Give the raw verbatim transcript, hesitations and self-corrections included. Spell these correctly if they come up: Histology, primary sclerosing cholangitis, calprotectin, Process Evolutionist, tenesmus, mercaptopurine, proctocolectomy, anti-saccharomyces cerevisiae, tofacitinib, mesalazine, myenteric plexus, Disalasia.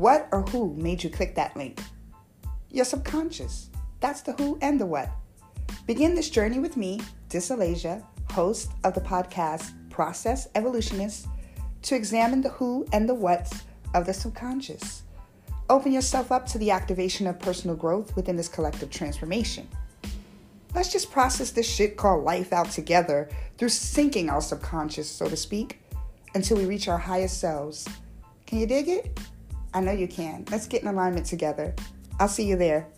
What or who made you click that link? Your subconscious. That's the who and the what. Begin this journey with me, Disalasia, host of the podcast Process Evolutionist, to examine the who and the whats of the subconscious. Open yourself up to the activation of personal growth within this collective transformation. Let's just process this shit called life out together through sinking our subconscious, so to speak, until we reach our highest selves. Can you dig it? I know you can. Let's get in alignment together. I'll see you there.